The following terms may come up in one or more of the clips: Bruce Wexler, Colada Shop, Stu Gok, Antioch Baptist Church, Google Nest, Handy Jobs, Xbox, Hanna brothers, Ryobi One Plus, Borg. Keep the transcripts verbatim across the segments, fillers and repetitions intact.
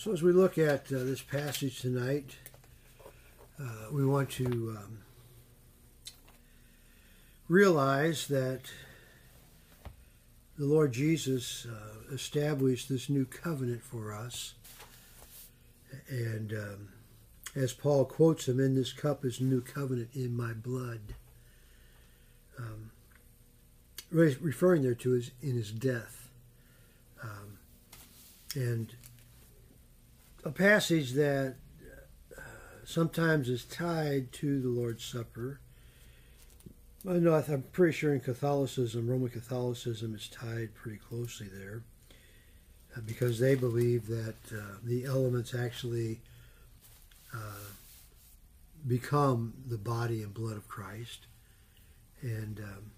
So as we look at uh, this passage tonight, uh, we want to um, realize that the Lord Jesus uh, established this new covenant for us. And um, as Paul quotes him, in this cup is new covenant in my blood. Um, referring there to his, in his death. Um, and a passage that uh, sometimes is tied to the Lord's Supper. I know, I'm pretty sure in Catholicism, Roman Catholicism is tied pretty closely there, uh, because they believe that uh, the elements actually uh, become the body and blood of Christ. And um,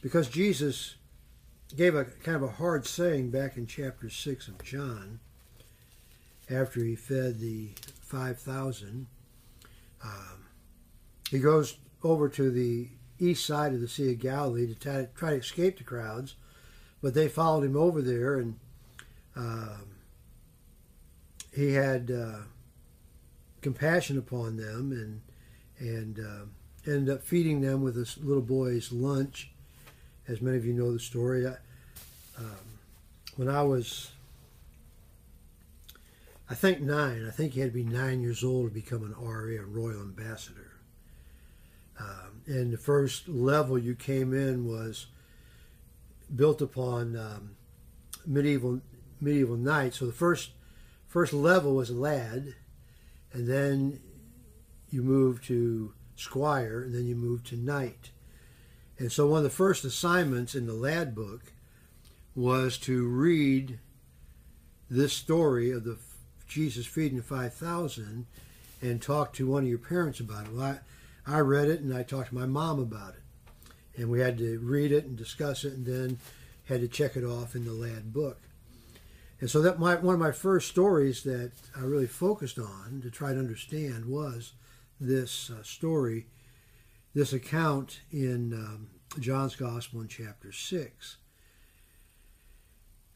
because Jesus gave a kind of a hard saying back in chapter six of John, after he fed the five thousand, um, he goes over to the east side of the Sea of Galilee to try to, try to escape the crowds, but they followed him over there, and um, he had uh, compassion upon them, and and uh, ended up feeding them with this little boy's lunch. As many of you know the story, I, um, when I was, I think nine, I think he had to be nine years old to become an R A, a Royal Ambassador. Um, and the first level you came in was built upon um, medieval medieval knights. So the first first level was a lad, and then you moved to squire, and then you moved to knight. And so one of the first assignments in the lad book was to read this story of the Jesus feeding the five thousand and talk to one of your parents about it. Well, I, I read it, and I talked to my mom about it. And we had to read it and discuss it, and then had to check it off in the lad book. And so that my, one of my first stories that I really focused on to try to understand was this uh, story, this account in um, John's Gospel in chapter six.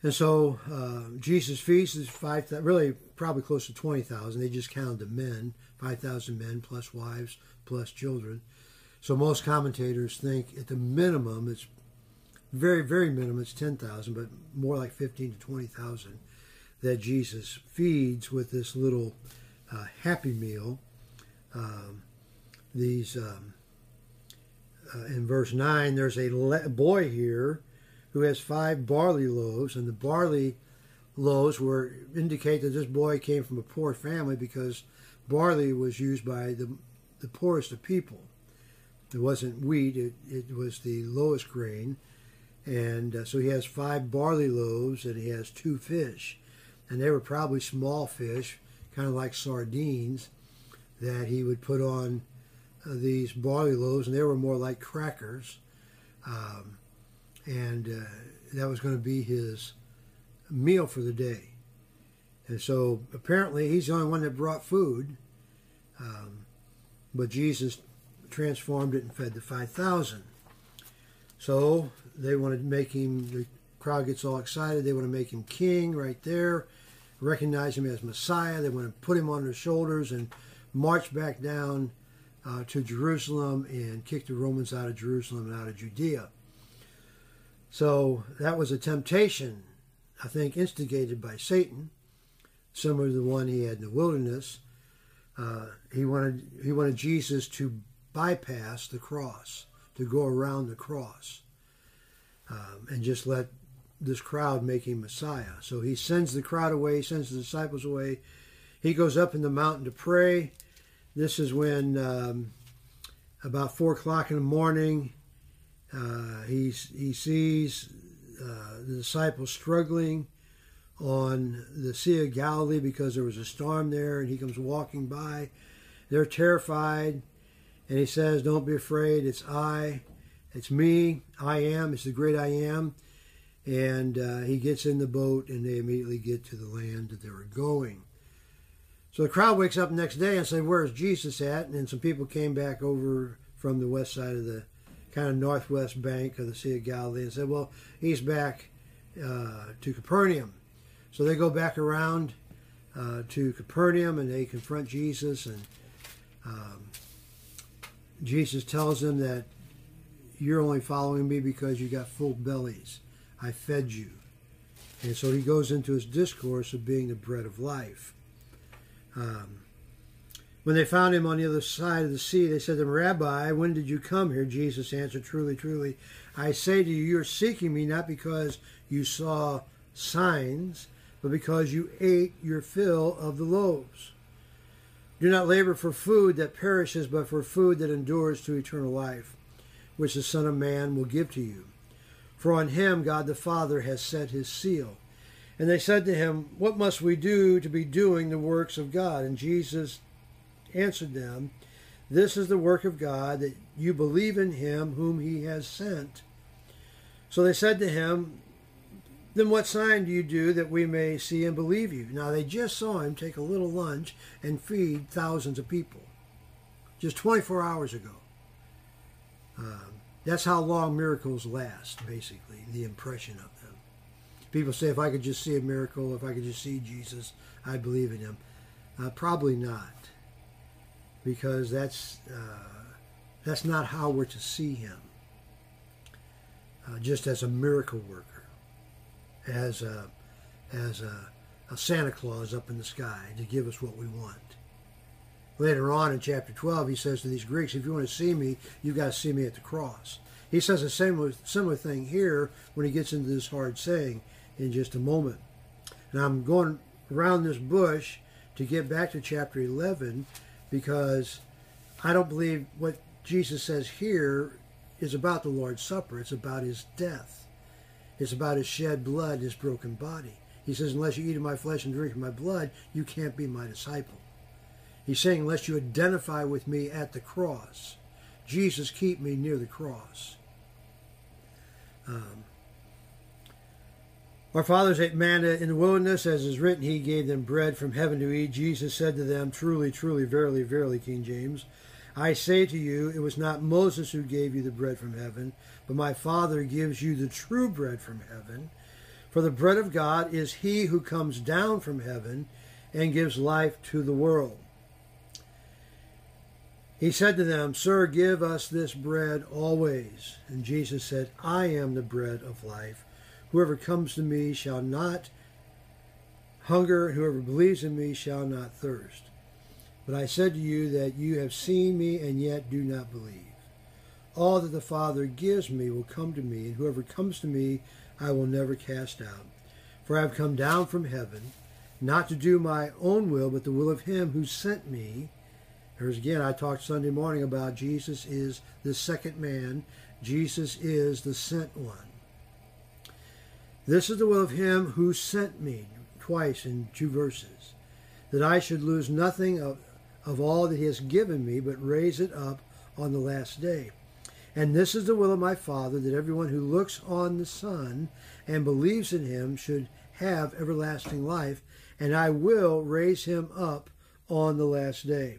And so uh, Jesus feeds is five, really probably close to twenty thousand. They just counted the men, five thousand men plus wives plus children. So most commentators think at the minimum, it's very, very minimum, it's ten thousand, but more like fifteen to twenty thousand that Jesus feeds with this little uh, happy meal. Um, these, um, uh, in verse nine, there's a le boy here who has five barley loaves, and the barley loaves were indicate that this boy came from a poor family, because barley was used by the, the poorest of people. It wasn't wheat, it, it was the lowest grain. And uh, so he has five barley loaves, and he has two fish. And they were probably small fish, kind of like sardines, that he would put on uh, these barley loaves, and they were more like crackers. Um, and uh, that was going to be his meal for the day. And so apparently he's the only one that brought food, um, but Jesus transformed it and fed the five thousand. So they wanted to make him, the crowd gets all excited, they want to make him king right there, recognize him as Messiah, they want to put him on their shoulders and march back down uh, to Jerusalem and kick the Romans out of Jerusalem and out of Judea. So that was a temptation, I think, instigated by Satan, similar to the one he had in the wilderness. Uh, he wanted he wanted Jesus to bypass the cross, to go around the cross, um, and just let this crowd make him Messiah. So he sends the crowd away, sends the disciples away. He goes up in the mountain to pray. This is when, um, about four o'clock in the morning, Uh, he, he sees uh, the disciples struggling on the Sea of Galilee because there was a storm there, and he comes walking by. They're terrified, and he says, don't be afraid, it's I, it's me, I am, it's the great I am. And uh, he gets in the boat, and they immediately get to the land that they were going. So the crowd wakes up the next day and says, where is Jesus at? And then some people came back over from the west side of the kind of northwest bank of the Sea of Galilee and said, well, he's back uh, to Capernaum. So they go back around uh, to Capernaum, and they confront Jesus, and um, Jesus tells them that you're only following me because you got full bellies. I fed you. And so he goes into his discourse of being the bread of life. Um, when they found him on the other side of the sea, they said to him, Rabbi, when did you come here? Jesus answered, Truly, truly, I say to you, you're seeking me not because you saw signs, but because you ate your fill of the loaves. Do not labor for food that perishes, but for food that endures to eternal life, which the Son of Man will give to you. For on him God the Father has set his seal. And they said to him, What must we do to be doing the works of God? And Jesus answered them, This is the work of God, that you believe in him whom he has sent. So they said to him, Then what sign do you do that we may see and believe you? Now they just saw him take a little lunch and feed thousands of people just twenty-four hours ago. Um, that's how long miracles last, basically, the impression of them. People say, if I could just see a miracle, if I could just see Jesus, I believe in him. Uh, probably not, because that's, uh, that's not how we're to see him, uh, just as a miracle worker, as, a, as a, a Santa Claus up in the sky to give us what we want. Later on in chapter twelve, he says to these Greeks, if you want to see me, you've got to see me at the cross. He says a similar, similar thing here when he gets into this hard saying in just a moment. And I'm going around this bush to get back to chapter eleven because I don't believe what Jesus says here is about the Lord's Supper. It's about his death. It's about his shed blood, his broken body. He says, unless you eat of my flesh and drink of my blood, you can't be my disciple. He's saying, unless you identify with me at the cross. Jesus, keep me near the cross. Um, Our fathers ate manna in the wilderness. As is written, he gave them bread from heaven to eat. Jesus said to them, Truly, truly, verily, verily, King James, I say to you, it was not Moses who gave you the bread from heaven, but my Father gives you the true bread from heaven. For the bread of God is he who comes down from heaven and gives life to the world. He said to them, Sir, give us this bread always. And Jesus said, I am the bread of life. Whoever comes to me shall not hunger, and whoever believes in me shall not thirst. But I said to you that you have seen me and yet do not believe. All that the Father gives me will come to me, and whoever comes to me I will never cast out. For I have come down from heaven, not to do my own will, but the will of him who sent me. Here's again, I talked Sunday morning about Jesus is the second man. Jesus is the sent one. This is the will of him who sent me, twice in two verses, that I should lose nothing of, of all that he has given me, but raise it up on the last day. And this is the will of my Father, that everyone who looks on the Son and believes in him should have everlasting life, and I will raise him up on the last day.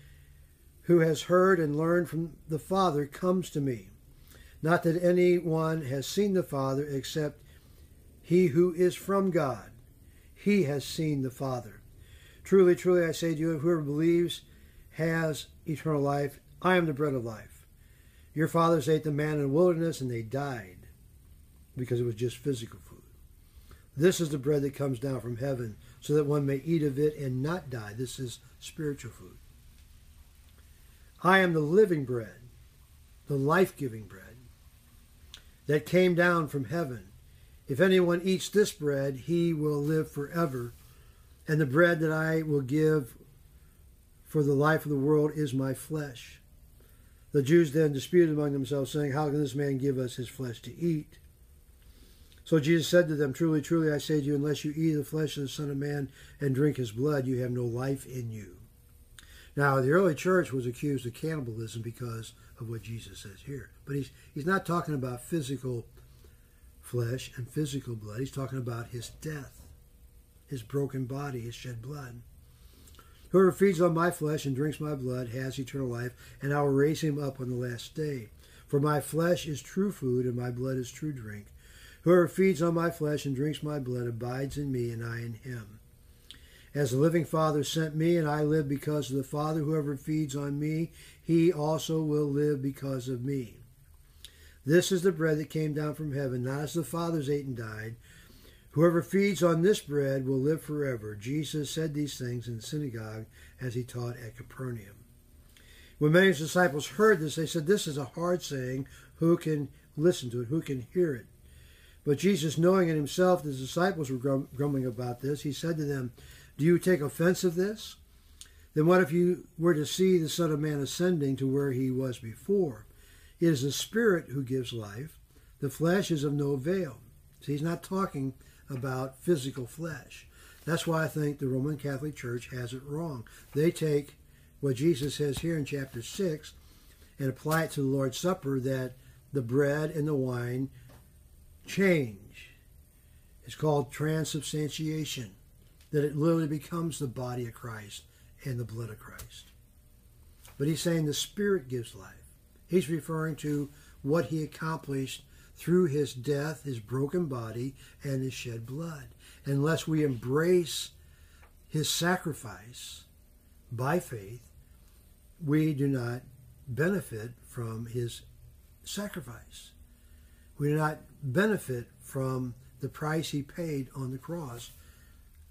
who has heard and learned from the Father comes to me. Not that anyone has seen the Father except he who is from God. He has seen the Father. Truly, truly, I say to you, whoever believes has eternal life. I am the bread of life. Your fathers ate the manna in the wilderness, and they died because it was just physical food. This is the bread that comes down from heaven, so that one may eat of it and not die. This is spiritual food. I am the living bread, the life-giving bread, that came down from heaven. If anyone eats this bread, he will live forever. And the bread that I will give for the life of the world is my flesh. The Jews then disputed among themselves, saying, How can this man give us his flesh to eat? So Jesus said to them, "Truly, truly, I say to you, unless you eat the flesh of the Son of Man and drink his blood, you have no life in you." Now, the early church was accused of cannibalism because of what Jesus says here. But he's, he's not talking about physical flesh and physical blood. He's talking about his death, his broken body, his shed blood. "Whoever feeds on my flesh and drinks my blood has eternal life, and I will raise him up on the last day. For my flesh is true food, and my blood is true drink. Whoever feeds on my flesh and drinks my blood abides in me, and I in him. As the living Father sent me, and I live because of the Father, whoever feeds on me, he also will live because of me. This is the bread that came down from heaven, not as the fathers ate and died. Whoever feeds on this bread will live forever." Jesus said these things in the synagogue as he taught at Capernaum. When many of his disciples heard this, they said, "This is a hard saying. Who can listen to it? Who can hear it?" But Jesus, knowing in himself that his disciples were grum grumbling about this, he said to them, "Do you take offense of this? Then what if you were to see the Son of Man ascending to where he was before? It is the Spirit who gives life. The flesh is of no avail." See, he's not talking about physical flesh. That's why I think the Roman Catholic Church has it wrong. They take what Jesus says here in chapter six and apply it to the Lord's Supper, that the bread and the wine change. It's called transubstantiation, that it literally becomes the body of Christ and the blood of Christ. But he's saying the Spirit gives life. He's referring to what he accomplished through his death, his broken body, and his shed blood. Unless we embrace his sacrifice by faith, we do not benefit from his sacrifice. We do not benefit from the price he paid on the cross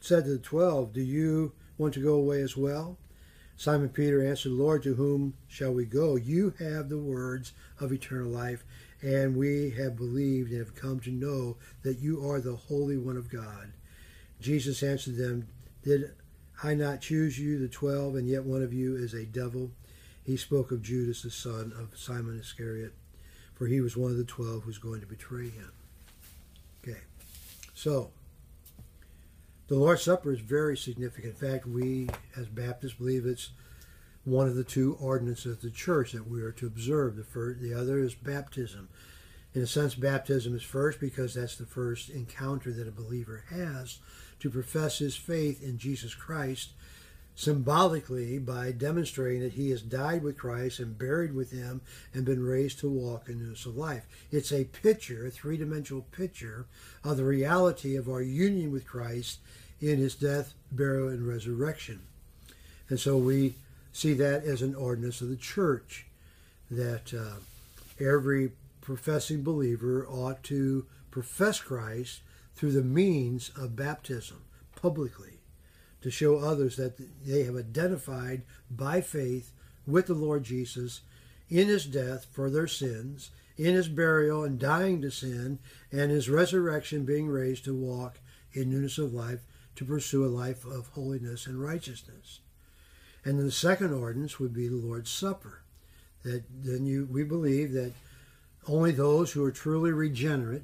said to the twelve, "Do you want to go away as well?" Simon Peter answered, "Lord, to whom shall we go? You have the words of eternal life, and we have believed and have come to know that you are the Holy One of God." Jesus answered them, "Did I not choose you, the twelve, and yet one of you is a devil?" He spoke of Judas, the son of Simon Iscariot, for he was one of the twelve who was going to betray him. Okay, so the Lord's Supper is very significant. In fact, we as Baptists believe it's one of the two ordinances of the church that we are to observe. The first, the other is baptism. In a sense, baptism is first because that's the first encounter that a believer has to profess his faith in Jesus Christ symbolically by demonstrating that he has died with Christ and buried with him and been raised to walk in newness of life. It's a picture, a three-dimensional picture of the reality of our union with Christ in his death, burial, and resurrection. And so we see that as an ordinance of the church, that uh, every professing believer ought to profess Christ through the means of baptism publicly, to show others that they have identified by faith with the Lord Jesus in his death for their sins, in his burial and dying to sin, and his resurrection, being raised to walk in newness of life, to pursue a life of holiness and righteousness. And then the second ordinance would be the Lord's Supper. That then you, we believe that only those who are truly regenerate,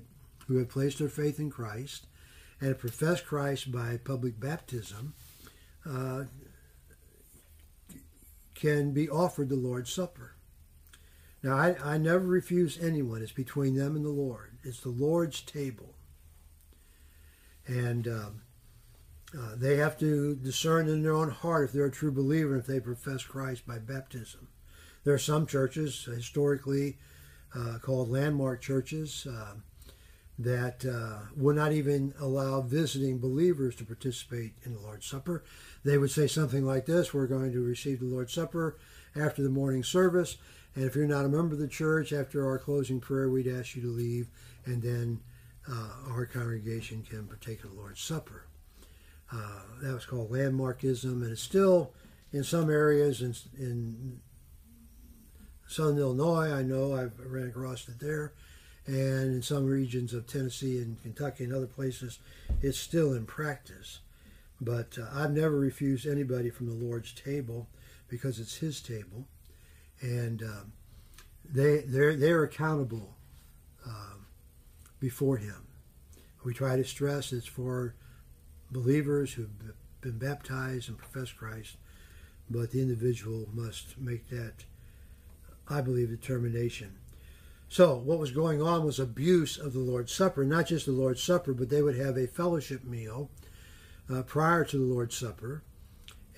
who have placed their faith in Christ, and have professed Christ by public baptism, Uh, can be offered the Lord's Supper. Now, I, I never refuse anyone. It's between them and the Lord. It's the Lord's table. And um, uh, they have to discern in their own heart if they're a true believer, if they profess Christ by baptism. There are some churches, historically uh, called landmark churches, uh, that uh, would not even allow visiting believers to participate in the Lord's Supper. They would say something like this: "We're going to receive the Lord's Supper after the morning service, and if you're not a member of the church, after our closing prayer, we'd ask you to leave and then uh, our congregation can partake of the Lord's Supper. Uh, that was called landmarkism, and it's still in some areas in, in Southern Illinois. I know I've ran across it there, and in some regions of Tennessee and Kentucky and other places, it's still in practice. But uh, I've never refused anybody from the Lord's table, because it's His table, and um, they they're they're accountable um, before Him. We try to stress it's for believers who've been baptized and profess Christ, but the individual must make that, I believe, determination. So what was going on was abuse of the Lord's Supper, not just the Lord's Supper, but they would have a fellowship meal uh, prior to the Lord's Supper,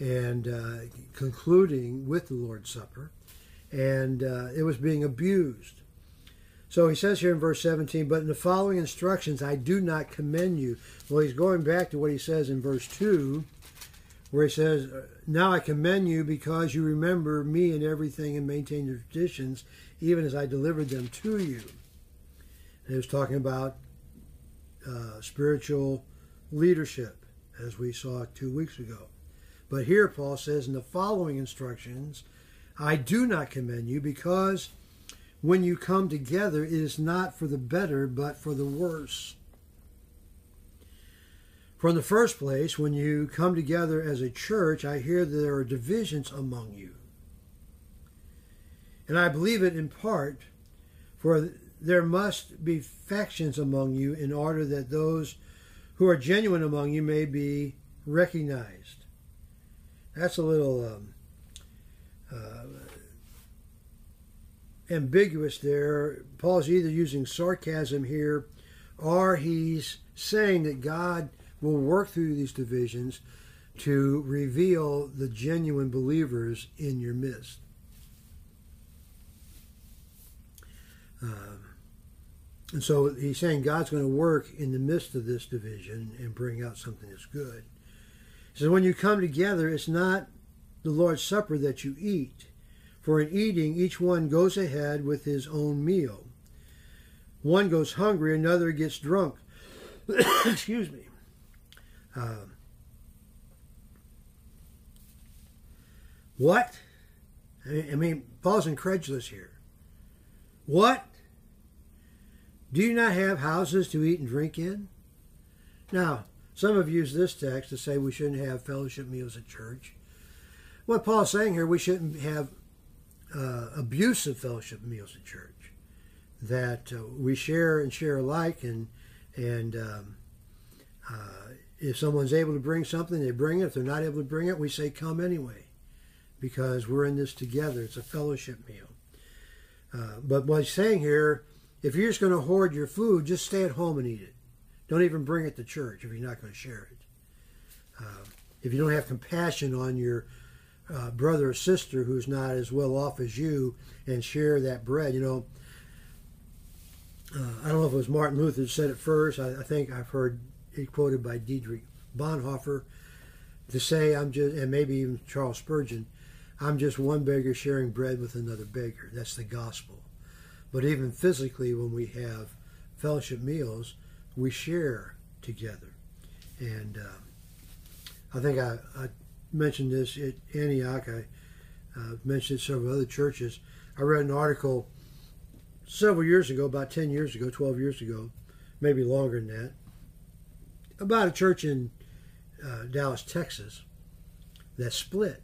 and uh, concluding with the Lord's Supper, and uh, it was being abused. So he says here in verse seventeen, but in the following instructions I do not commend you. Well, he's going back to what he says in verse two, where he says, now I commend you because you remember me in everything and maintain your traditions, even as I delivered them to you. And he was talking about uh, spiritual leadership, as we saw two weeks ago. But here Paul says, in the following instructions, I do not commend you, because when you come together, it is not for the better, but for the worse. For in the first place, when you come together as a church, I hear that there are divisions among you. And I believe it in part, for there must be factions among you in order that those who are genuine among you may be recognized. That's a little um, uh, ambiguous there. Paul's either using sarcasm here, or he's saying that God will work through these divisions to reveal the genuine believers in your midst. Um, and so he's saying God's going to work in the midst of this division and bring out something that's good. So when you come together, it's not the Lord's Supper that you eat. For in eating, each one goes ahead with his own meal. One goes hungry, another gets drunk. Excuse me. Um, what? I mean, Paul's incredulous here. What? Do you not have houses to eat and drink in? Now, some have used this text to say we shouldn't have fellowship meals at church. What Paul's saying here, we shouldn't have uh, abusive fellowship meals at church, that uh, we share and share alike, and and um, uh, if someone's able to bring something, they bring it. If they're not able to bring it, we say come anyway, because we're in this together. It's a fellowship meal. Uh, but what he's saying here, if you're just going to hoard your food, just stay at home and eat it. Don't even bring it to church if you're not going to share it. Uh, if you don't have compassion on your uh, brother or sister who's not as well off as you, and share that bread. You know, uh, I don't know if it was Martin Luther who said it first. I, I think I've heard it quoted by Dietrich Bonhoeffer to say, I'm just, and maybe even Charles Spurgeon, I'm just one beggar sharing bread with another beggar. That's the gospel. But even physically, when we have fellowship meals, we share together. And uh, I think I, I mentioned this at Antioch. I uh, mentioned it at several other churches. I read an article several years ago, about ten years ago, twelve years ago, maybe longer than that, about a church in uh, Dallas, Texas, that split.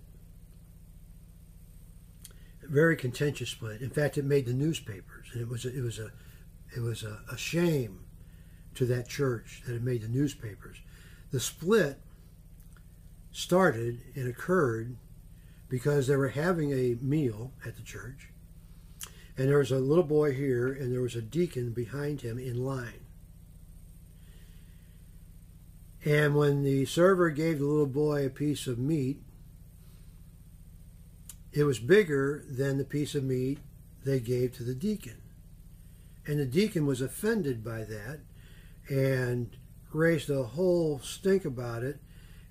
A very contentious split. In fact, it made the newspapers, and it was a, it was a it was a, a shame to that church that had made the newspapers. The split started and occurred because they were having a meal at the church, and there was a little boy here and there was a deacon behind him in line. And when the server gave the little boy a piece of meat, it was bigger than the piece of meat they gave to the deacon. And the deacon was offended by that, and raised a whole stink about it,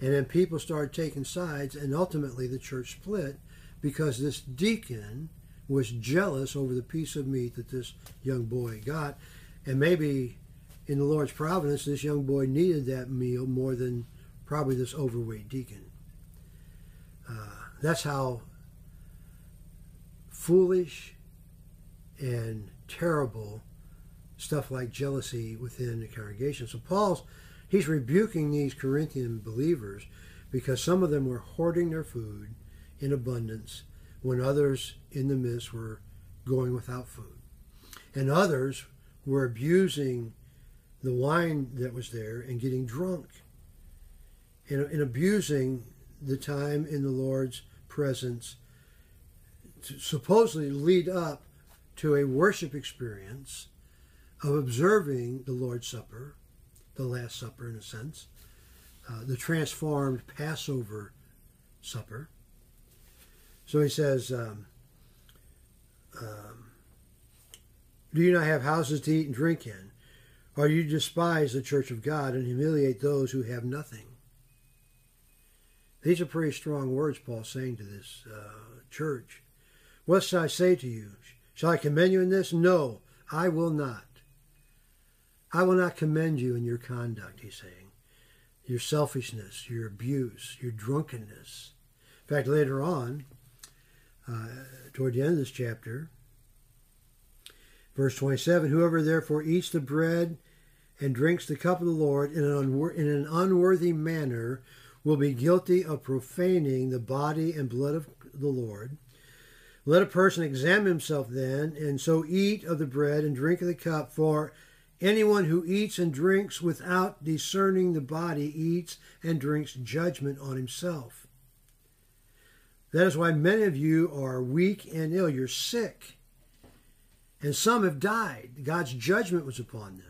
and then people started taking sides, and ultimately the church split because this deacon was jealous over the piece of meat that this young boy got, and maybe in the Lord's providence, this young boy needed that meal more than probably this overweight deacon. Uh, that's how foolish and terrible stuff like jealousy within the congregation. So Paul's, he's rebuking these Corinthian believers because some of them were hoarding their food in abundance when others in the midst were going without food. And others were abusing the wine that was there and getting drunk and, and abusing the time in the Lord's presence to supposedly lead up to a worship experience of observing the Lord's Supper, the Last Supper in a sense, uh, the transformed Passover supper. So he says, um, um, do you not have houses to eat and drink in? Or you despise the church of God and humiliate those who have nothing? These are pretty strong words Paul's saying to this uh, church. What shall I say to you? Shall I commend you in this? No, I will not. I will not commend you in your conduct, he's saying. Your selfishness, your abuse, your drunkenness. In fact, later on, uh, toward the end of this chapter, verse twenty-seven, whoever therefore eats the bread and drinks the cup of the Lord in an, unwor in an unworthy manner will be guilty of profaning the body and blood of the Lord. Let a person examine himself then, and so eat of the bread and drink of the cup, for anyone who eats and drinks without discerning the body eats and drinks judgment on himself. That is why many of you are weak and ill. You're sick. And some have died. God's judgment was upon them.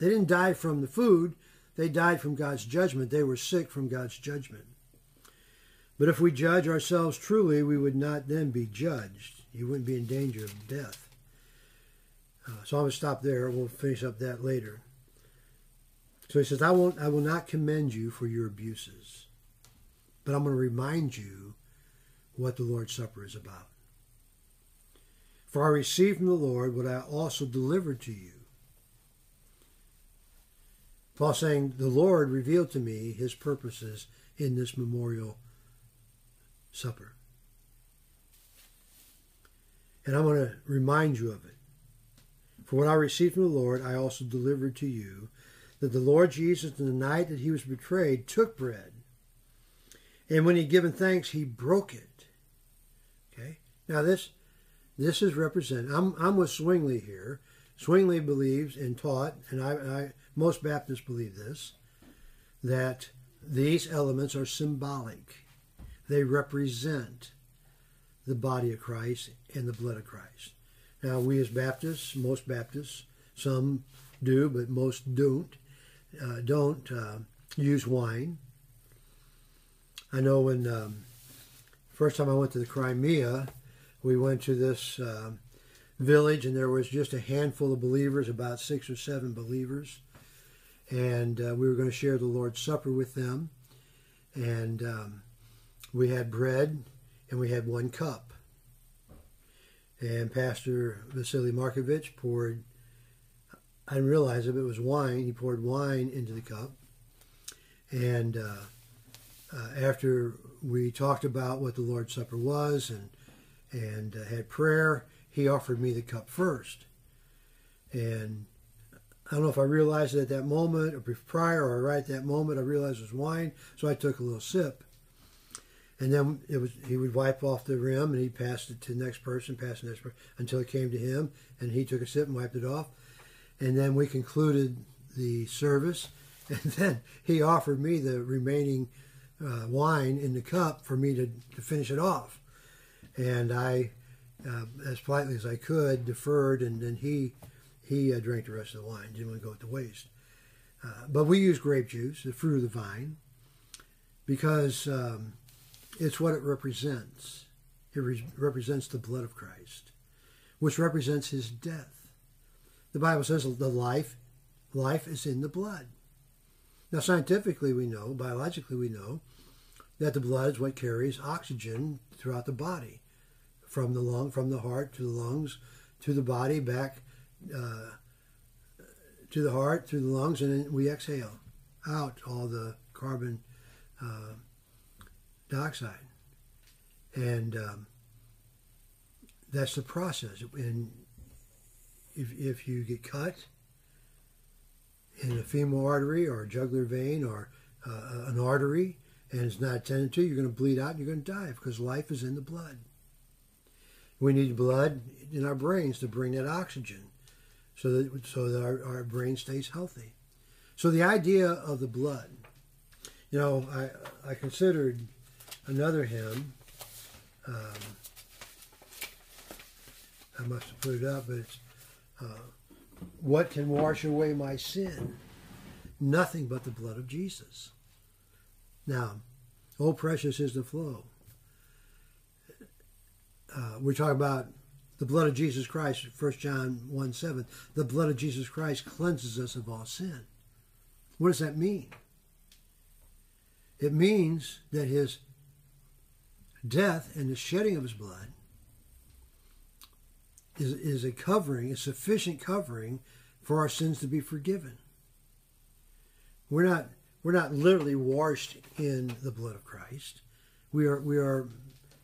They didn't die from the food. They died from God's judgment. They were sick from God's judgment. But if we judge ourselves truly, we would not then be judged. You wouldn't be in danger of death. Uh, so I'm going to stop there. We'll finish up that later. So he says, I won't, I will not commend you for your abuses, but I'm going to remind you what the Lord's Supper is about. For I received from the Lord what I also delivered to you. Paul's saying, the Lord revealed to me his purposes in this memorial supper. And I'm going to remind you of it. For what I received from the Lord, I also delivered to you, that the Lord Jesus, in the night that he was betrayed, took bread. And when he had given thanks, he broke it. Okay? Now this, this is represented. I'm, I'm with Zwingli here. Zwingli believes and taught, and I, I most Baptists believe this, that these elements are symbolic. They represent the body of Christ and the blood of Christ. Now, we as Baptists, most Baptists, some do, but most don't, uh, don't uh, use wine. I know when um, first time I went to the Crimea, we went to this uh, village, and there was just a handful of believers, about six or seven believers, and uh, we were going to share the Lord's Supper with them, and um, we had bread, and we had one cup. And Pastor Vasily Markovich poured, I didn't realize if it was wine, he poured wine into the cup. And uh, uh, after we talked about what the Lord's Supper was and, and uh, had prayer, he offered me the cup first. And I don't know if I realized it at that moment, or prior, or right at that moment, I realized it was wine, so I took a little sip. And then it was, he would wipe off the rim, and he passed it to the next person, passed the next person, until it came to him, and he took a sip and wiped it off. And then we concluded the service, and then he offered me the remaining uh, wine in the cup for me to, to finish it off. And I, uh, as politely as I could, deferred, and then he, he uh, drank the rest of the wine. Didn't want to go to waste. Uh, but we use grape juice, the fruit of the vine, because... Um, It's what it represents. It re represents the blood of Christ, which represents his death. The Bible says the life, life is in the blood. Now, scientifically we know, biologically we know, that the blood is what carries oxygen throughout the body, from the lung, from the heart to the lungs, to the body, back uh, to the heart through the lungs, and then we exhale out all the carbon uh, dioxide. And um, that's the process. And if, if you get cut in a femoral artery or a jugular vein or uh, an artery, and it's not attended to, you're going to bleed out and you're going to die, because life is in the blood. We need blood in our brains to bring that oxygen so that, so that our, our brain stays healthy. So the idea of the blood. You know, I, I considered another hymn. Um, I must have put it up, but it's, uh, what can wash away my sin? Nothing but the blood of Jesus. Now, oh precious is the flow. Uh, we're talking about the blood of Jesus Christ, First John one seven. The blood of Jesus Christ cleanses us of all sin. What does that mean? It means that his death and the shedding of his blood is, is a covering, a sufficient covering for our sins to be forgiven. We're not, we're not literally washed in the blood of Christ. We are, we are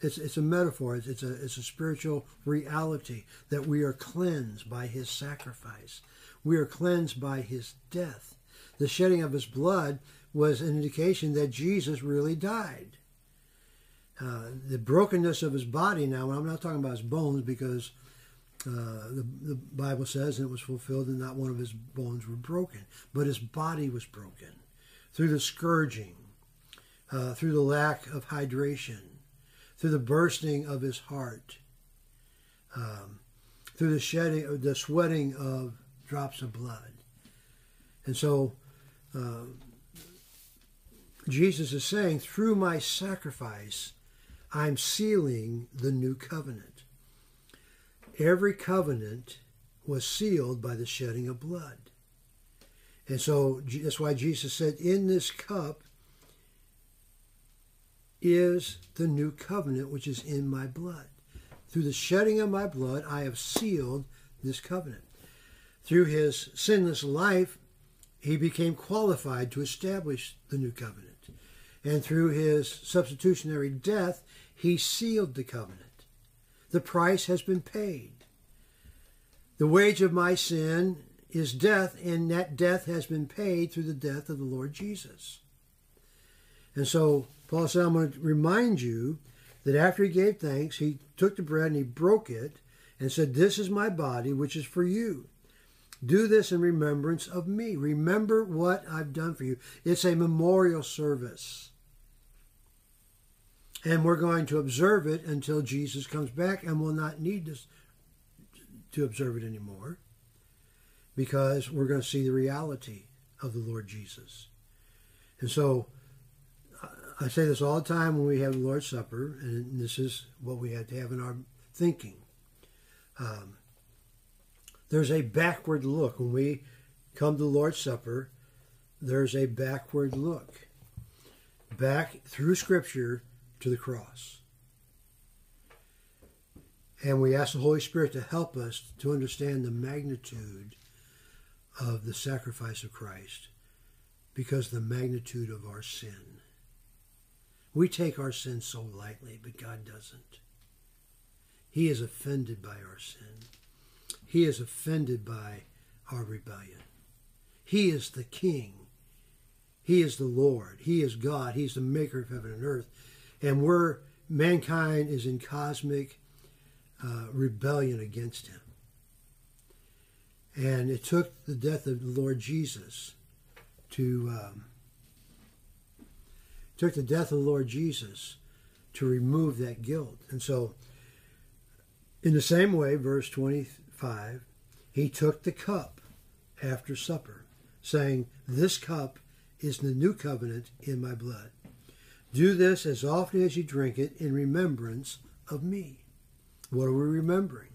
It's, it's a metaphor, it's, it's, a, it's a spiritual reality that we are cleansed by his sacrifice. We are cleansed by his death. The shedding of his blood was an indication that Jesus really died. Uh, the brokenness of his body now, and I'm not talking about his bones, because uh, the, the Bible says, and it was fulfilled, and not one of his bones were broken, but his body was broken through the scourging, uh, through the lack of hydration, through the bursting of his heart, um, through the shedding, the sweating of drops of blood. And so uh, Jesus is saying, through my sacrifice, I'm sealing the new covenant. Every covenant was sealed by the shedding of blood. And so that's why Jesus said, in this cup is the new covenant which is in my blood. Through the shedding of my blood, I have sealed this covenant. Through his sinless life, he became qualified to establish the new covenant. And through his substitutionary death, he sealed the covenant. The price has been paid. The wage of my sin is death, and that death has been paid through the death of the Lord Jesus. And so Paul said, I'm going to remind you that after he gave thanks, he took the bread and he broke it and said, this is my body, which is for you. Do this in remembrance of me. Remember what I've done for you. It's a memorial service. And we're going to observe it until Jesus comes back, and we'll not need this to observe it anymore, because we're going to see the reality of the Lord Jesus. And so I say this all the time when we have the Lord's Supper, and this is what we have to have in our thinking. Um, there's a backward look. When we come to the Lord's Supper, there's a backward look. Back through Scripture to the cross. And we ask the Holy Spirit to help us to understand the magnitude of the sacrifice of Christ, because the magnitude of our sin. We take our sin so lightly, but God doesn't. He is offended by our sin. He is offended by our rebellion. He is the King. He is the Lord. He is God. He's the maker of heaven and earth. And we're, mankind is in cosmic uh, rebellion against him. And it took the death of the Lord Jesus to... Um, took the death of the Lord Jesus to remove that guilt. And so, in the same way, verse twenty-five, he took the cup after supper, saying, this cup is the new covenant in my blood. Do this as often as you drink it in remembrance of me. What are we remembering?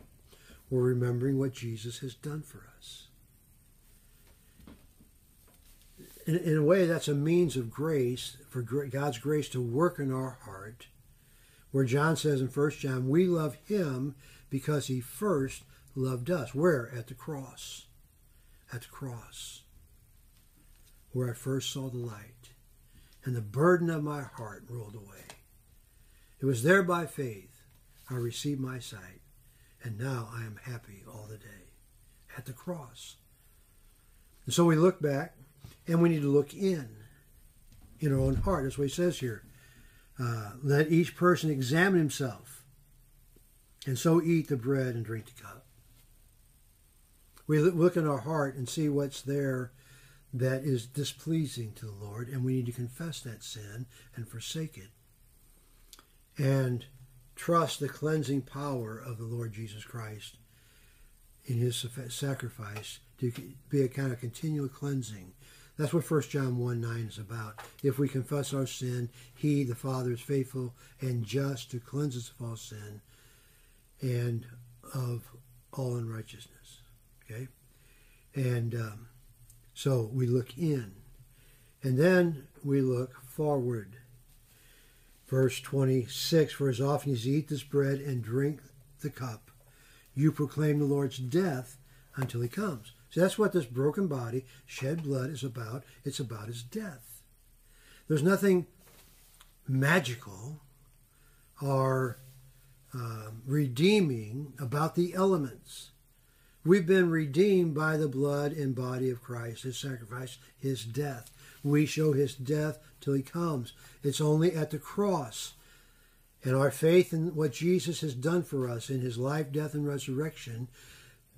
We're remembering what Jesus has done for us. In, in a way, that's a means of grace, for God's grace to work in our heart, where John says in First John, we love him because he first loved us. Where? At the cross. at the cross, where I first saw the light, and the burden of my heart rolled away. It was there by faith I received my sight, and now I am happy all the day, at the cross. And so we look back, and we need to look in, in our own heart. That's what he says here. Uh, let each person examine himself, and so eat the bread and drink the cup. We look in our heart and see what's there that is displeasing to the Lord, and we need to confess that sin and forsake it, and trust the cleansing power of the Lord Jesus Christ in his sacrifice to be a kind of continual cleansing. That's what First John one nine is about. If we confess our sin, he, the Father, is faithful and just to cleanse us of all sin and of all unrighteousness. Okay? And um, so we look in. And then we look forward. Verse twenty-six, for as often as you eat this bread and drink the cup, you proclaim the Lord's death until he comes. So that's what this broken body, shed blood, is about. It's about his death. There's nothing magical or um, redeeming about the elements. We've been redeemed by the blood and body of Christ, his sacrifice, his death. We show his death till he comes. It's only at the cross and our faith in what Jesus has done for us in his life, death, and resurrection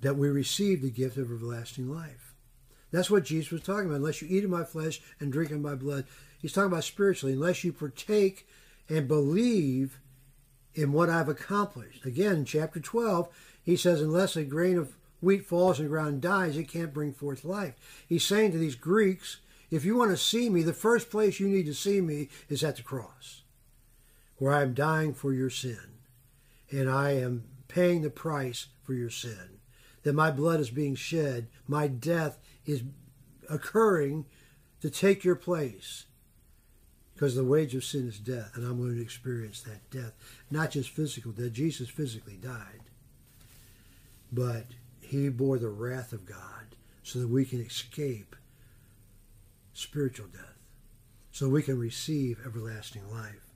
that we receive the gift of everlasting life. That's what Jesus was talking about. Unless you eat of my flesh and drink of my blood. He's talking about spiritually. Unless you partake and believe in what I've accomplished. Again, in chapter twelve, he says, unless a grain of wheat falls in the ground and dies, it can't bring forth life. He's saying to these Greeks, if you want to see me, the first place you need to see me is at the cross, where I am dying for your sin, and I am paying the price for your sin, that my blood is being shed, my death is occurring to take your place, because the wage of sin is death, and I'm going to experience that death, not just physical death. Jesus physically died, but he bore the wrath of God so that we can escape spiritual death, so we can receive everlasting life.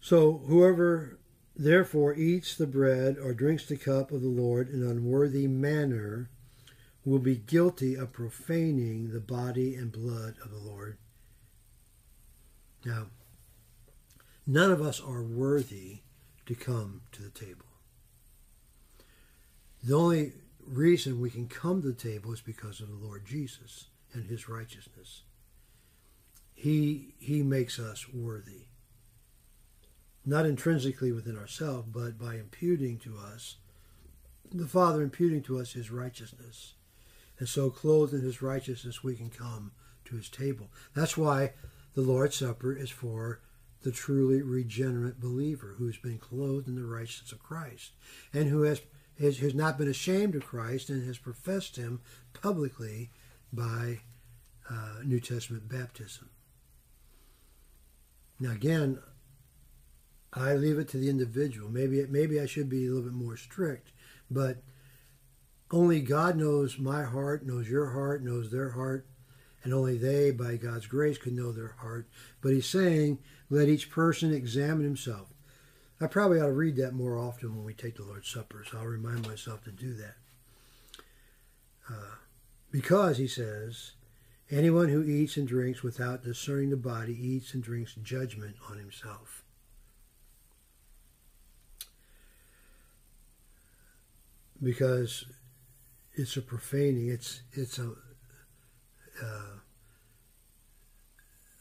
So whoever therefore eats the bread or drinks the cup of the Lord in an unworthy manner will be guilty of profaning the body and blood of the Lord. Now, none of us are worthy to come to the table. The only reason we can come to the table is because of the Lord Jesus and his righteousness. He, he makes us worthy. Not intrinsically within ourselves, but by imputing to us, the Father imputing to us his righteousness. And so clothed in his righteousness, we can come to his table. That's why the Lord's Supper is for the truly regenerate believer who has been clothed in the righteousness of Christ and who has who's not been ashamed of Christ and has professed him publicly by uh, New Testament baptism. Now again, I leave it to the individual. Maybe, maybe I should be a little bit more strict, but only God knows my heart, knows your heart, knows their heart, and only they, by God's grace, could know their heart. But he's saying, let each person examine himself. I probably ought to read that more often when we take the Lord's Supper, so I'll remind myself to do that. Uh, because, he says, anyone who eats and drinks without discerning the body eats and drinks judgment on himself. Because it's a profaning, it's, it's a, uh,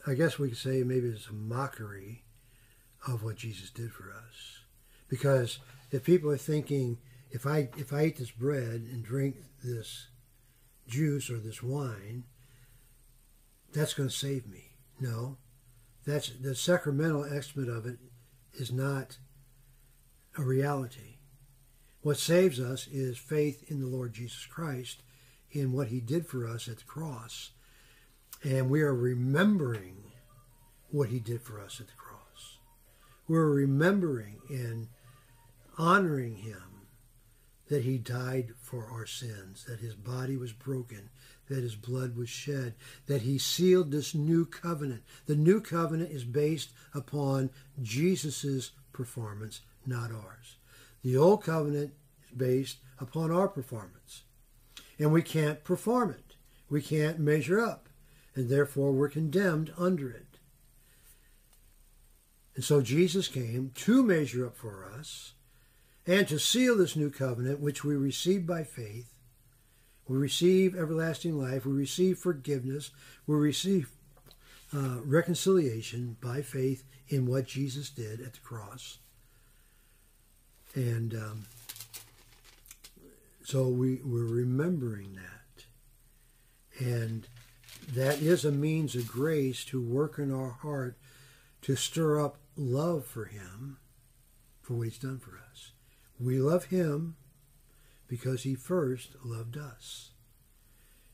I guess we could say maybe it's a mockery of what Jesus did for us. Because if people are thinking, if I, if I eat this bread and drink this juice or this wine, that's going to save me. No, that's the sacramental estimate of it is not a reality. What saves us is faith in the Lord Jesus Christ, in what he did for us at the cross. And we are remembering what he did for us at the cross. We're remembering and honoring him that he died for our sins, that his body was broken, that his blood was shed, that he sealed this new covenant. The new covenant is based upon Jesus's performance, not ours. The old covenant is based upon our performance, and we can't perform it. We can't measure up, and therefore we're condemned under it. And so Jesus came to measure up for us and to seal this new covenant, which we receive by faith. We receive everlasting life. We receive forgiveness. We receive uh, reconciliation by faith in what Jesus did at the cross. And um, so we, we're remembering that. And that is a means of grace to work in our heart to stir up love for him, for what he's done for us. We love him because he first loved us.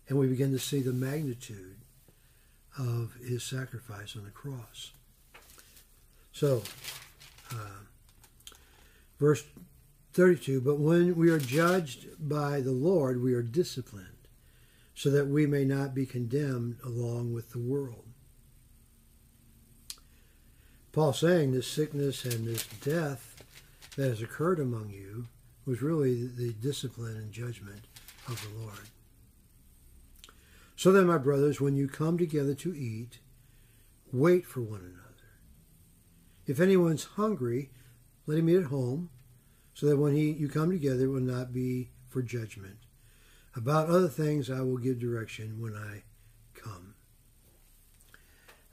And we begin to see the magnitude of his sacrifice on the cross. So, uh, verse thirty-two, but when we are judged by the Lord, we are disciplined, so that we may not be condemned along with the world. Paul saying this sickness and this death that has occurred among you was really the discipline and judgment of the Lord. So then, my brothers, when you come together to eat, wait for one another. If anyone's hungry, let him eat at home, so that when he, you come together, it will not be for judgment. About other things I will give direction when I come.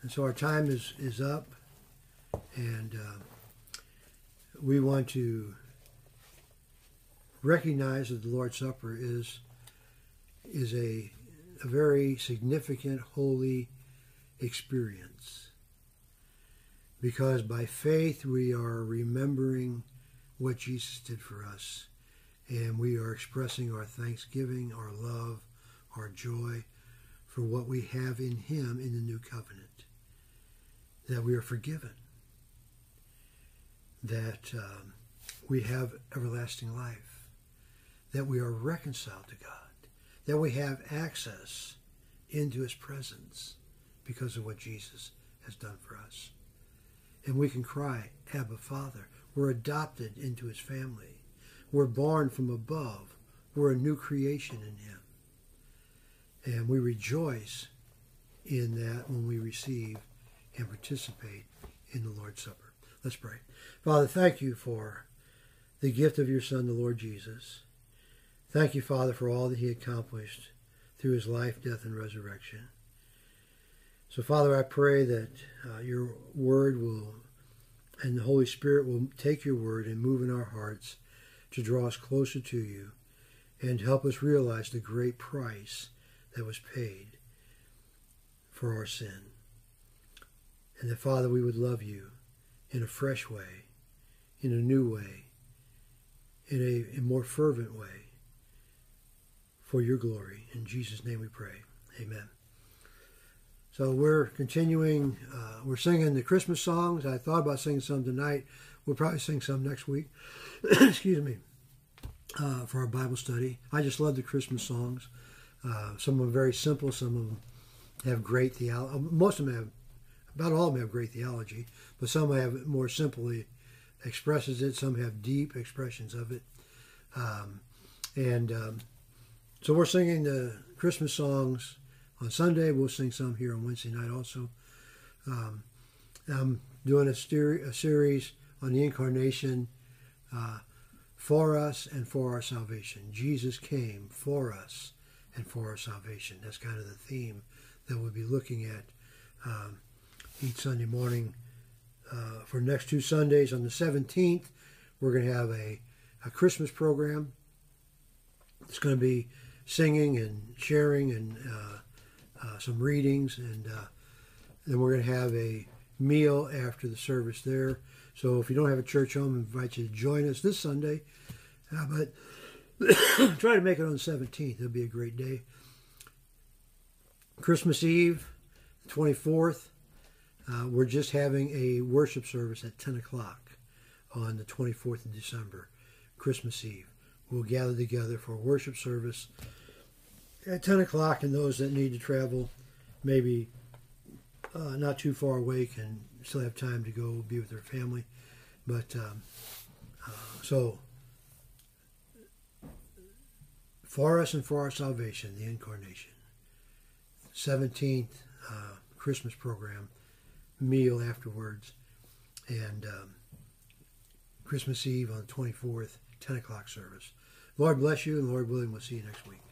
And so our time is, is up. And uh, we want to recognize that the Lord's Supper is is a, a very significant, holy experience. Because by faith we are remembering what Jesus did for us. And we are expressing our thanksgiving, our love, our joy for what we have in him in the new covenant. That we are forgiven. That um, we have everlasting life, that we are reconciled to God, that we have access into his presence because of what Jesus has done for us. And we can cry, Abba, Father. We're adopted into his family. We're born from above. We're a new creation in him. And we rejoice in that when we receive and participate in the Lord's Supper. Let's pray. Father, thank you for the gift of your Son, the Lord Jesus. Thank you, Father, for all that he accomplished through his life, death, and resurrection. So, Father, I pray that uh, your word will, and the Holy Spirit will take your word and move in our hearts to draw us closer to you and help us realize the great price that was paid for our sin. And that, Father, we would love you in a fresh way, in a new way, in a, a more fervent way, for your glory. In Jesus' name we pray. Amen. So we're continuing, uh, we're singing the Christmas songs. I thought about singing some tonight. We'll probably sing some next week, excuse me, uh, for our Bible study. I just love the Christmas songs. Uh, some of them are very simple. Some of them have great theology. Most of them have About all of them have great theology, but some have more simply expresses it. Some have deep expressions of it. Um, and um, so we're singing the Christmas songs on Sunday. We'll sing some here on Wednesday night also. Um, I'm doing a, steri- a series on the Incarnation uh, for us and for our salvation. Jesus came for us and for our salvation. That's kind of the theme that we'll be looking at um, each Sunday morning. Uh, for next two Sundays, on the seventeenth, we're going to have a, a Christmas program. It's going to be singing and sharing and uh, uh, some readings, and uh, then we're going to have a meal after the service there. So if you don't have a church home, I invite you to join us this Sunday, uh, but try to make it on the seventeenth. It'll be a great day. Christmas Eve, the twenty-fourth, Uh, we're just having a worship service at ten o'clock on the twenty-fourth of December, Christmas Eve. will gather together for worship service at ten o'clock, and those that need to travel, maybe uh, not too far away, can still have time to go be with their family. But um, uh, so, for us and for our salvation, the Incarnation, seventeenth uh, Christmas program, meal afterwards, and um, Christmas Eve on the twenty-fourth, ten o'clock service. Lord bless you, and Lord willing, we'll see you next week.